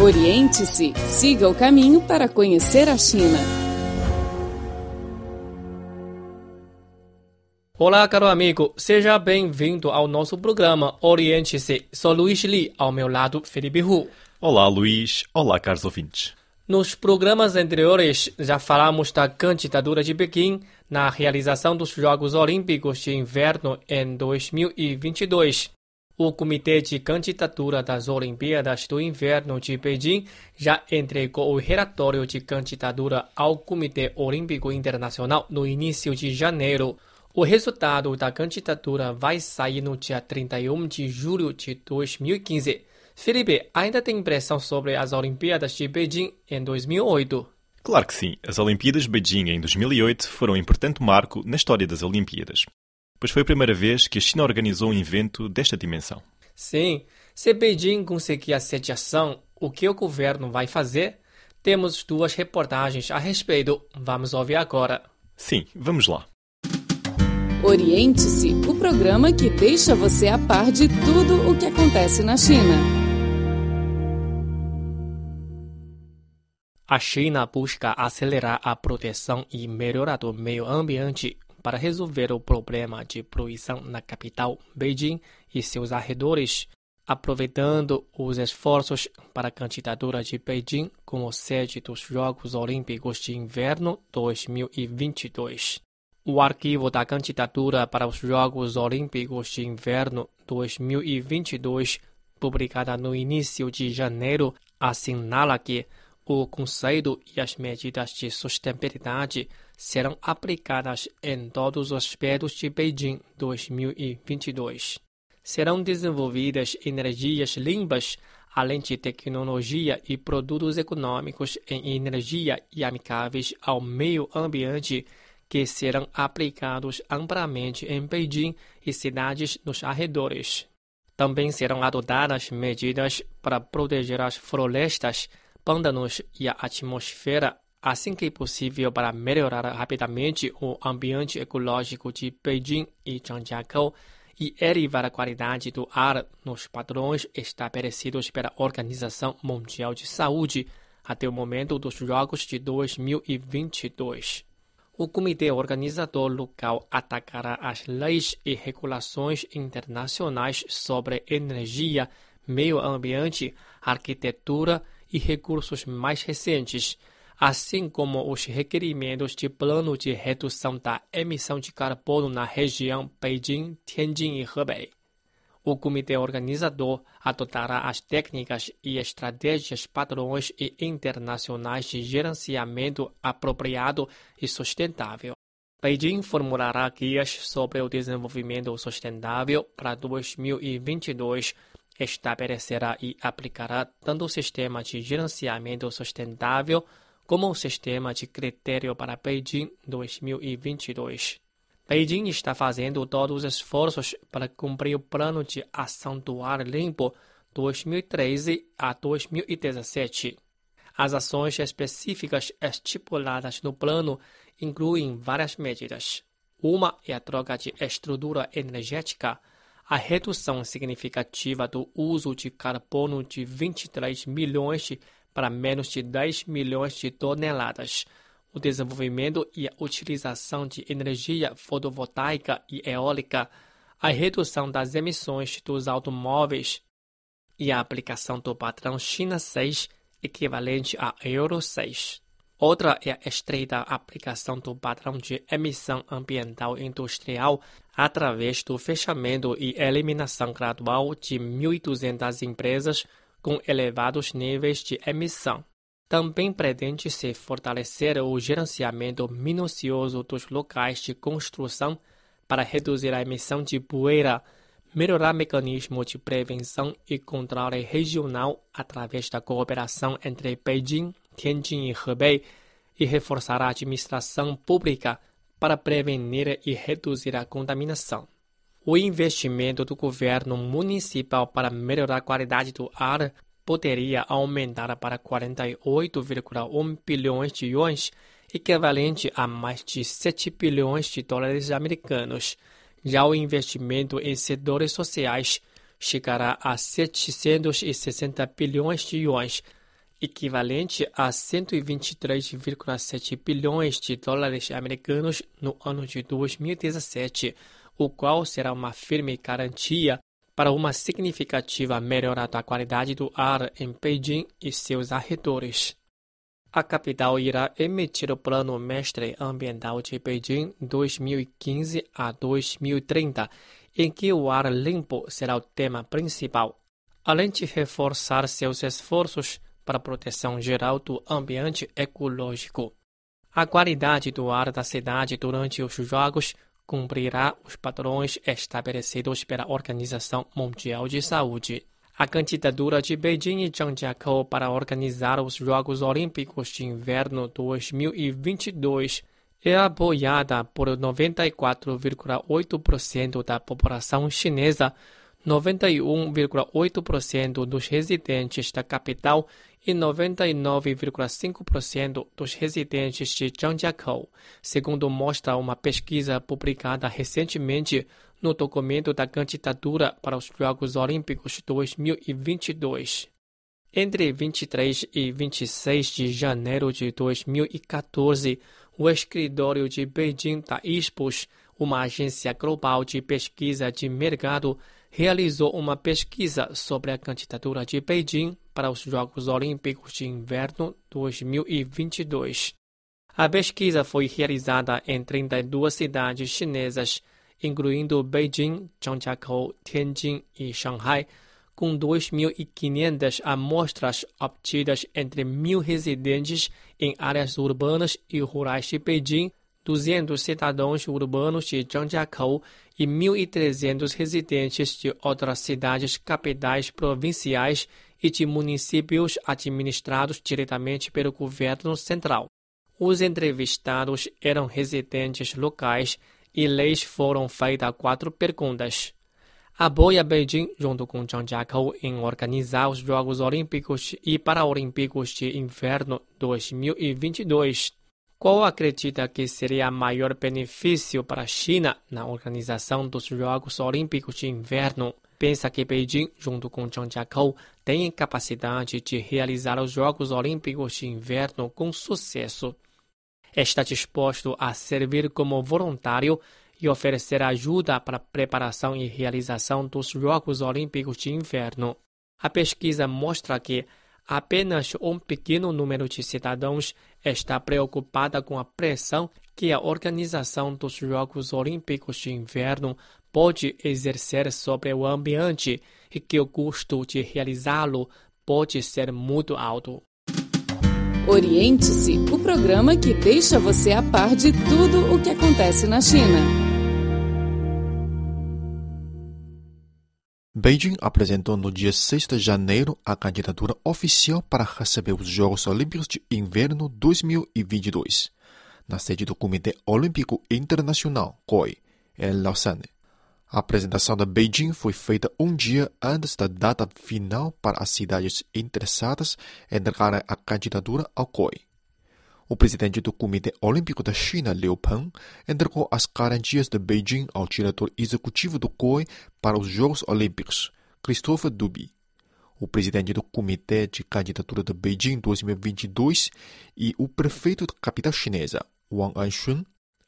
Oriente-se, siga o caminho para conhecer a China. Olá, caro amigo, seja bem-vindo ao nosso programa Oriente-se. Sou Luiz Li, ao meu lado, Felipe Hu. Olá, Luiz. Olá, caros ouvintes. Nos programas anteriores, já falamos da candidatura de Pequim na realização dos Jogos Olímpicos de Inverno em 2022. O Comitê de Candidatura das Olimpíadas do Inverno de Pequim já entregou o relatório de candidatura ao Comitê Olímpico Internacional no início de janeiro. O resultado da candidatura vai sair no dia 31 de julho de 2015. Felipe, ainda tem impressão sobre as Olimpíadas de Beijing em 2008? Claro que sim. As Olimpíadas de Beijing em 2008 foram um importante marco na história das Olimpíadas, pois foi a primeira vez que a China organizou um evento desta dimensão. Sim. Se Beijing conseguir a sediação, o que o governo vai fazer? Temos duas reportagens a respeito. Vamos ouvir agora. Sim, vamos lá. Oriente-se, o programa que deixa você a par de tudo o que acontece na China. A China busca acelerar a proteção e melhorar o meio ambiente para resolver o problema de poluição na capital Beijing e seus arredores, aproveitando os esforços para a candidatura de Beijing como sede dos Jogos Olímpicos de Inverno 2022. O arquivo da candidatura para os Jogos Olímpicos de Inverno 2022, publicada no início de janeiro, assinala que o conceito e as medidas de sustentabilidade serão aplicadas em todos os aspectos de Beijing 2022. Serão desenvolvidas energias limpas, além de tecnologia e produtos econômicos em energia e amigáveis ao meio ambiente, que serão aplicados amplamente em Beijing e cidades nos arredores. Também serão adotadas medidas para proteger as florestas, pântanos e a atmosfera, assim que possível para melhorar rapidamente o ambiente ecológico de Beijing e Zhangjiakou e elevar a qualidade do ar nos padrões estabelecidos pela Organização Mundial de Saúde até o momento dos Jogos de 2022. O comitê organizador local atacará as leis e regulações internacionais sobre energia, meio ambiente, arquitetura e recursos mais recentes, assim como os requerimentos de plano de redução da emissão de carbono na região Beijing, Tianjin e Hebei. O comitê organizador adotará as técnicas e estratégias padrões e internacionais de gerenciamento apropriado e sustentável. Beijing formulará guias sobre o desenvolvimento sustentável para 2022, estabelecerá e aplicará tanto o sistema de gerenciamento sustentável como o sistema de critério para Beijing 2022. Beijing está fazendo todos os esforços para cumprir o Plano de Ação do Ar Limpo 2013 a 2017. As ações específicas estipuladas no plano incluem várias medidas. Uma é a troca de estrutura energética, a redução significativa do uso de carbono de 23 milhões para menos de 10 milhões de toneladas, o desenvolvimento e a utilização de energia fotovoltaica e eólica, a redução das emissões dos automóveis e a aplicação do padrão China 6, equivalente a Euro 6. Outra é a estreita aplicação do padrão de emissão ambiental industrial através do fechamento e eliminação gradual de 1.200 empresas com elevados níveis de emissão. Também pretende-se fortalecer o gerenciamento minucioso dos locais de construção para reduzir a emissão de poeira, melhorar mecanismos de prevenção e controle regional através da cooperação entre Beijing, Tianjin e Hebei e reforçar a administração pública para prevenir e reduzir a contaminação. O investimento do governo municipal para melhorar a qualidade do ar poderia aumentar para 48,1 bilhões de yuans, equivalente a mais de 7 bilhões de dólares americanos. Já o investimento em setores sociais chegará a 760 bilhões de yuans, equivalente a 123,7 bilhões de dólares americanos no ano de 2017, o qual será uma firme garantia para uma significativa melhora da qualidade do ar em Pequim e seus arredores. A capital irá emitir o Plano Mestre Ambiental de Pequim 2015 a 2030, em que o ar limpo será o tema principal, além de reforçar seus esforços para a proteção geral do ambiente ecológico. A qualidade do ar da cidade durante os Jogos cumprirá os padrões estabelecidos pela Organização Mundial de Saúde. A candidatura de Beijing e Zhangjiakou para organizar os Jogos Olímpicos de Inverno 2022 é apoiada por 94,8% da população chinesa, 91,8% dos residentes da capital e 99,5% dos residentes de Zhangjiakou, segundo mostra uma pesquisa publicada recentemente no documento da candidatura para os Jogos Olímpicos 2022. Entre 23 e 26 de janeiro de 2014, o escritório de Beijing da Ipsos, uma agência global de pesquisa de mercado, realizou uma pesquisa sobre a candidatura de Beijing para os Jogos Olímpicos de Inverno 2022. A pesquisa foi realizada em 32 cidades chinesas, incluindo Beijing, Zhangjiakou, Tianjin e Xangai, com 2.500 amostras obtidas entre 1.000 residentes em áreas urbanas e rurais de Beijing, 200 cidadãos urbanos de Zhangjiakou e 1.300 residentes de outras cidades capitais provinciais e de municípios administrados diretamente pelo governo central. Os entrevistados eram residentes locais e lhes foram feitas 4 perguntas. Apoia Beijing, junto com Zhangjiakou, em organizar os Jogos Olímpicos e Paralímpicos de Inverno 2022. Qual acredita que seria maior benefício para a China na organização dos Jogos Olímpicos de Inverno? Pensa que Beijing, junto com Zhangjiakou, tem capacidade de realizar os Jogos Olímpicos de Inverno com sucesso. Está disposto a servir como voluntário e oferecer ajuda para a preparação e realização dos Jogos Olímpicos de Inverno. A pesquisa mostra que apenas pequeno número de cidadãos está preocupada com a pressão que a organização dos Jogos Olímpicos de Inverno pode exercer sobre o ambiente e que o custo de realizá-lo pode ser muito alto. Oriente-se, o programa que deixa você a par de tudo o que acontece na China. Beijing apresentou no dia 6 de janeiro a candidatura oficial para receber os Jogos Olímpicos de Inverno 2022, na sede do Comitê Olímpico Internacional, COI, em Lausanne. A apresentação da Beijing foi feita um dia antes da data final para as cidades interessadas entregarem a candidatura ao COI. O presidente do Comitê Olímpico da China, Liu Peng, entregou as garantias de Beijing ao diretor executivo do COI para os Jogos Olímpicos, Christopher Dubi. O presidente do Comitê de Candidatura de Beijing 2022 e o prefeito da capital chinesa, Wang Anshun,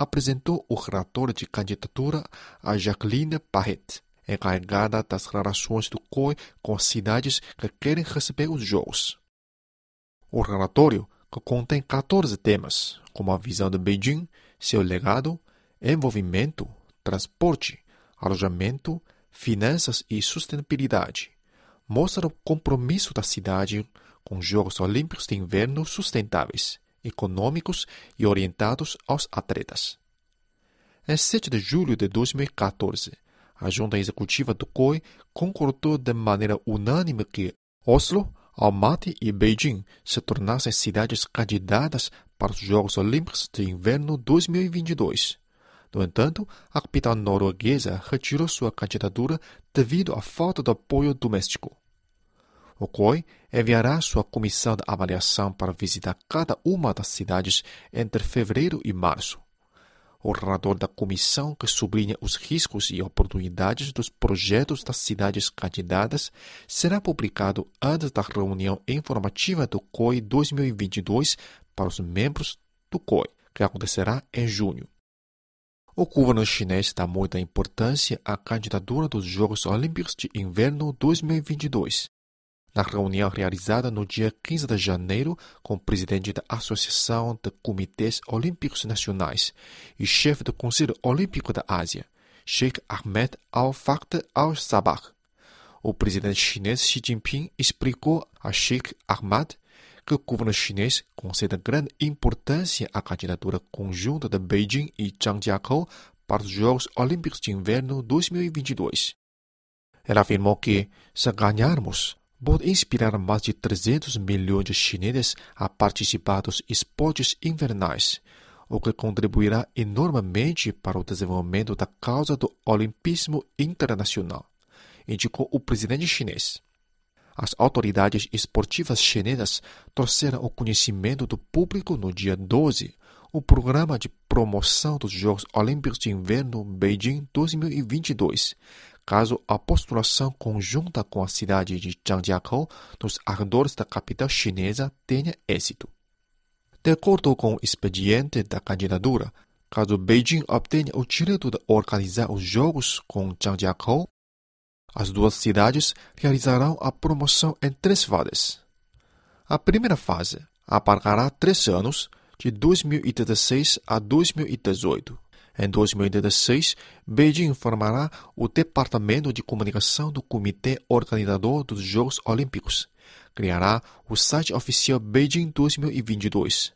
apresentou o relatório de candidatura a Jacqueline Parret, encarregada das relações do COI com as cidades que querem receber os Jogos. O relatório, que contém 14 temas, como a visão de Beijing, seu legado, envolvimento, transporte, alojamento, finanças e sustentabilidade, mostra o compromisso da cidade com Jogos Olímpicos de Inverno sustentáveis, econômicos e orientados aos atletas. Em 7 de julho de 2014, a junta executiva do COI concordou de maneira unânime que Oslo, Almaty e Beijing se tornassem cidades candidatas para os Jogos Olímpicos de Inverno 2022. No entanto, a capital norueguesa retirou sua candidatura devido à falta de apoio doméstico. O COI enviará sua comissão de avaliação para visitar cada uma das cidades entre fevereiro e março. orador da comissão que sublinha os riscos e oportunidades dos projetos das cidades candidatas, será publicado antes da reunião informativa do COI 2022 para os membros do COI, que acontecerá em junho. O governo chinês dá muita importância à candidatura dos Jogos Olímpicos de Inverno 2022. Na reunião realizada no dia 15 de janeiro com o presidente da Associação de Comitês Olímpicos Nacionais e chefe do Conselho Olímpico da Ásia, Sheikh Ahmed Al-Fakht al-Sabah, o presidente chinês Xi Jinping explicou a Sheikh Ahmed que o governo chinês concede grande importância à candidatura conjunta de Beijing e Zhangjiakou para os Jogos Olímpicos de Inverno 2022. Ela afirmou que, se ganharmos, pode inspirar mais de 300 milhões de chineses a participar dos esportes invernais, o que contribuirá enormemente para o desenvolvimento da causa do olimpismo internacional, indicou o presidente chinês. As autoridades esportivas chinesas trouxeram ao conhecimento do público no dia 12 o programa de promoção dos Jogos Olímpicos de Inverno Beijing 2022, caso a postulação conjunta com a cidade de Zhangjiakou, nos arredores da capital chinesa, tenha êxito. De acordo com o expediente da candidatura, caso Beijing obtenha o direito de organizar os Jogos com Zhangjiakou, as duas cidades realizarão a promoção em 3 fases. A primeira fase abarcará 3 anos, de 2016 a 2018. Em 2016, Beijing formará o Departamento de Comunicação do Comitê Organizador dos Jogos Olímpicos, criará o site oficial Beijing 2022,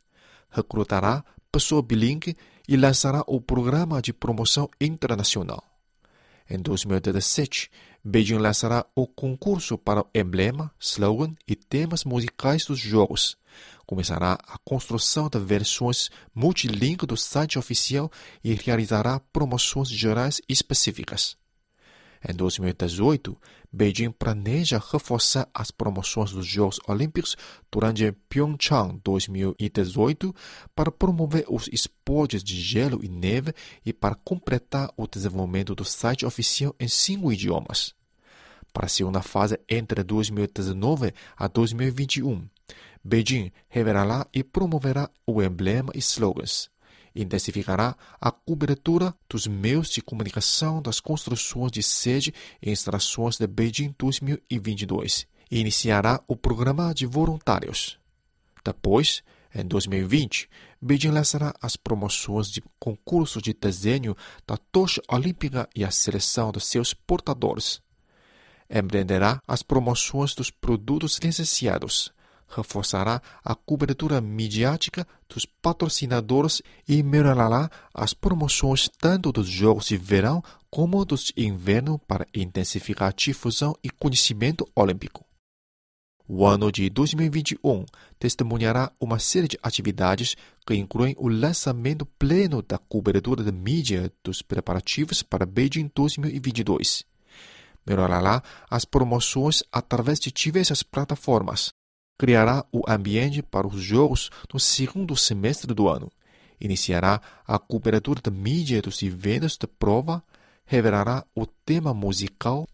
recrutará pessoal bilingue e lançará o Programa de Promoção Internacional. Em 2017, Beijing lançará o concurso para o emblema, slogan e temas musicais dos Jogos. Começará a construção de versões multilíngue do site oficial e realizará promoções gerais específicas. Em 2018, Beijing planeja reforçar as promoções dos Jogos Olímpicos durante Pyeongchang 2018 para promover os esportes de gelo e neve e para completar o desenvolvimento do site oficial em 5 idiomas. Para a segunda fase entre 2019 a 2021, Beijing revelará e promoverá o emblema e slogans. Intensificará a cobertura dos meios de comunicação das construções de sede e instalações de Beijing 2022 e iniciará o programa de voluntários. Depois, em 2020, Beijing lançará as promoções de concurso de desenho da tocha olímpica e a seleção de seus portadores. Empreenderá as promoções dos produtos licenciados. Reforçará a cobertura midiática dos patrocinadores e melhorará as promoções tanto dos Jogos de Verão como dos de Inverno para intensificar a difusão e conhecimento olímpico. O ano de 2021 testemunhará uma série de atividades que incluem o lançamento pleno da cobertura de mídia dos preparativos para Beijing 2022. Melhorará as promoções através de diversas plataformas. Criará o ambiente para os Jogos no segundo semestre do ano. Iniciará a cobertura de mídia dos eventos de prova, revelará o tema musical,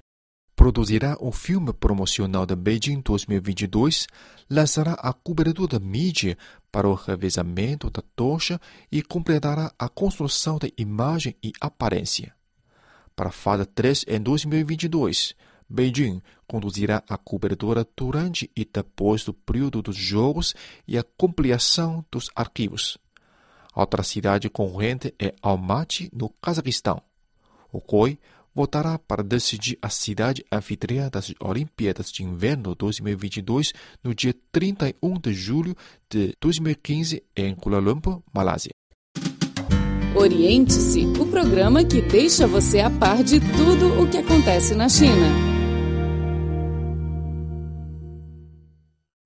produzirá um filme promocional de Beijing 2022, lançará a cobertura de mídia para o revezamento da tocha e completará a construção da imagem e aparência. Para a fase 3 em 2022, Beijing conduzirá a cobertura durante e depois do período dos Jogos e a ampliação dos arquivos. Outra cidade concorrente é Almaty, no Cazaquistão. O COI votará para decidir a cidade anfitriã das Olimpíadas de Inverno 2022 no dia 31 de julho de 2015 em Kuala Lumpur, Malásia. Oriente-se, o programa que deixa você a par de tudo o que acontece na China.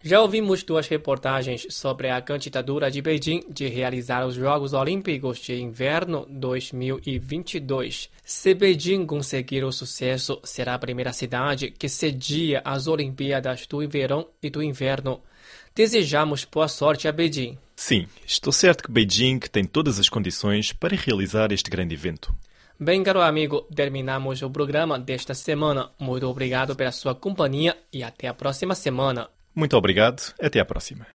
Já ouvimos 2 reportagens sobre a candidatura de Beijing de realizar os Jogos Olímpicos de Inverno 2022. Se Beijing conseguir o sucesso, será a primeira cidade que cedia as Olimpíadas do Verão e do Inverno. Desejamos boa sorte a Beijing. Sim, estou certo que Beijing tem todas as condições para realizar este grande evento. Bem, caro amigo, terminamos o programa desta semana. Muito obrigado pela sua companhia e até a próxima semana. Muito obrigado, até a próxima.